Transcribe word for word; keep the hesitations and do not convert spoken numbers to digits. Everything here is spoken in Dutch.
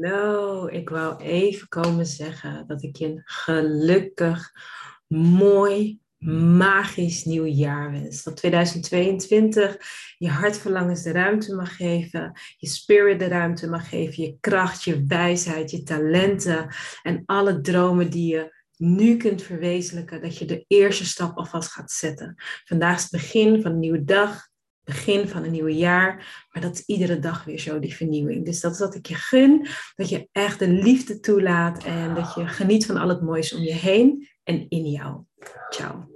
Hallo, ik wou even komen zeggen dat ik je een gelukkig, mooi, magisch nieuw jaar wens. Dat tweeduizend tweeëntwintig je hartverlangens de ruimte mag geven, je spirit de ruimte mag geven, je kracht, je wijsheid, je talenten en alle dromen die je nu kunt verwezenlijken, dat je de eerste stap alvast gaat zetten. Vandaag is het begin van een nieuwe dag. Begin van een nieuw jaar, maar dat is iedere dag weer zo, die vernieuwing. Dus dat is wat ik je gun, dat je echt de liefde toelaat en dat je geniet van al het moois om je heen en in jou. Ciao.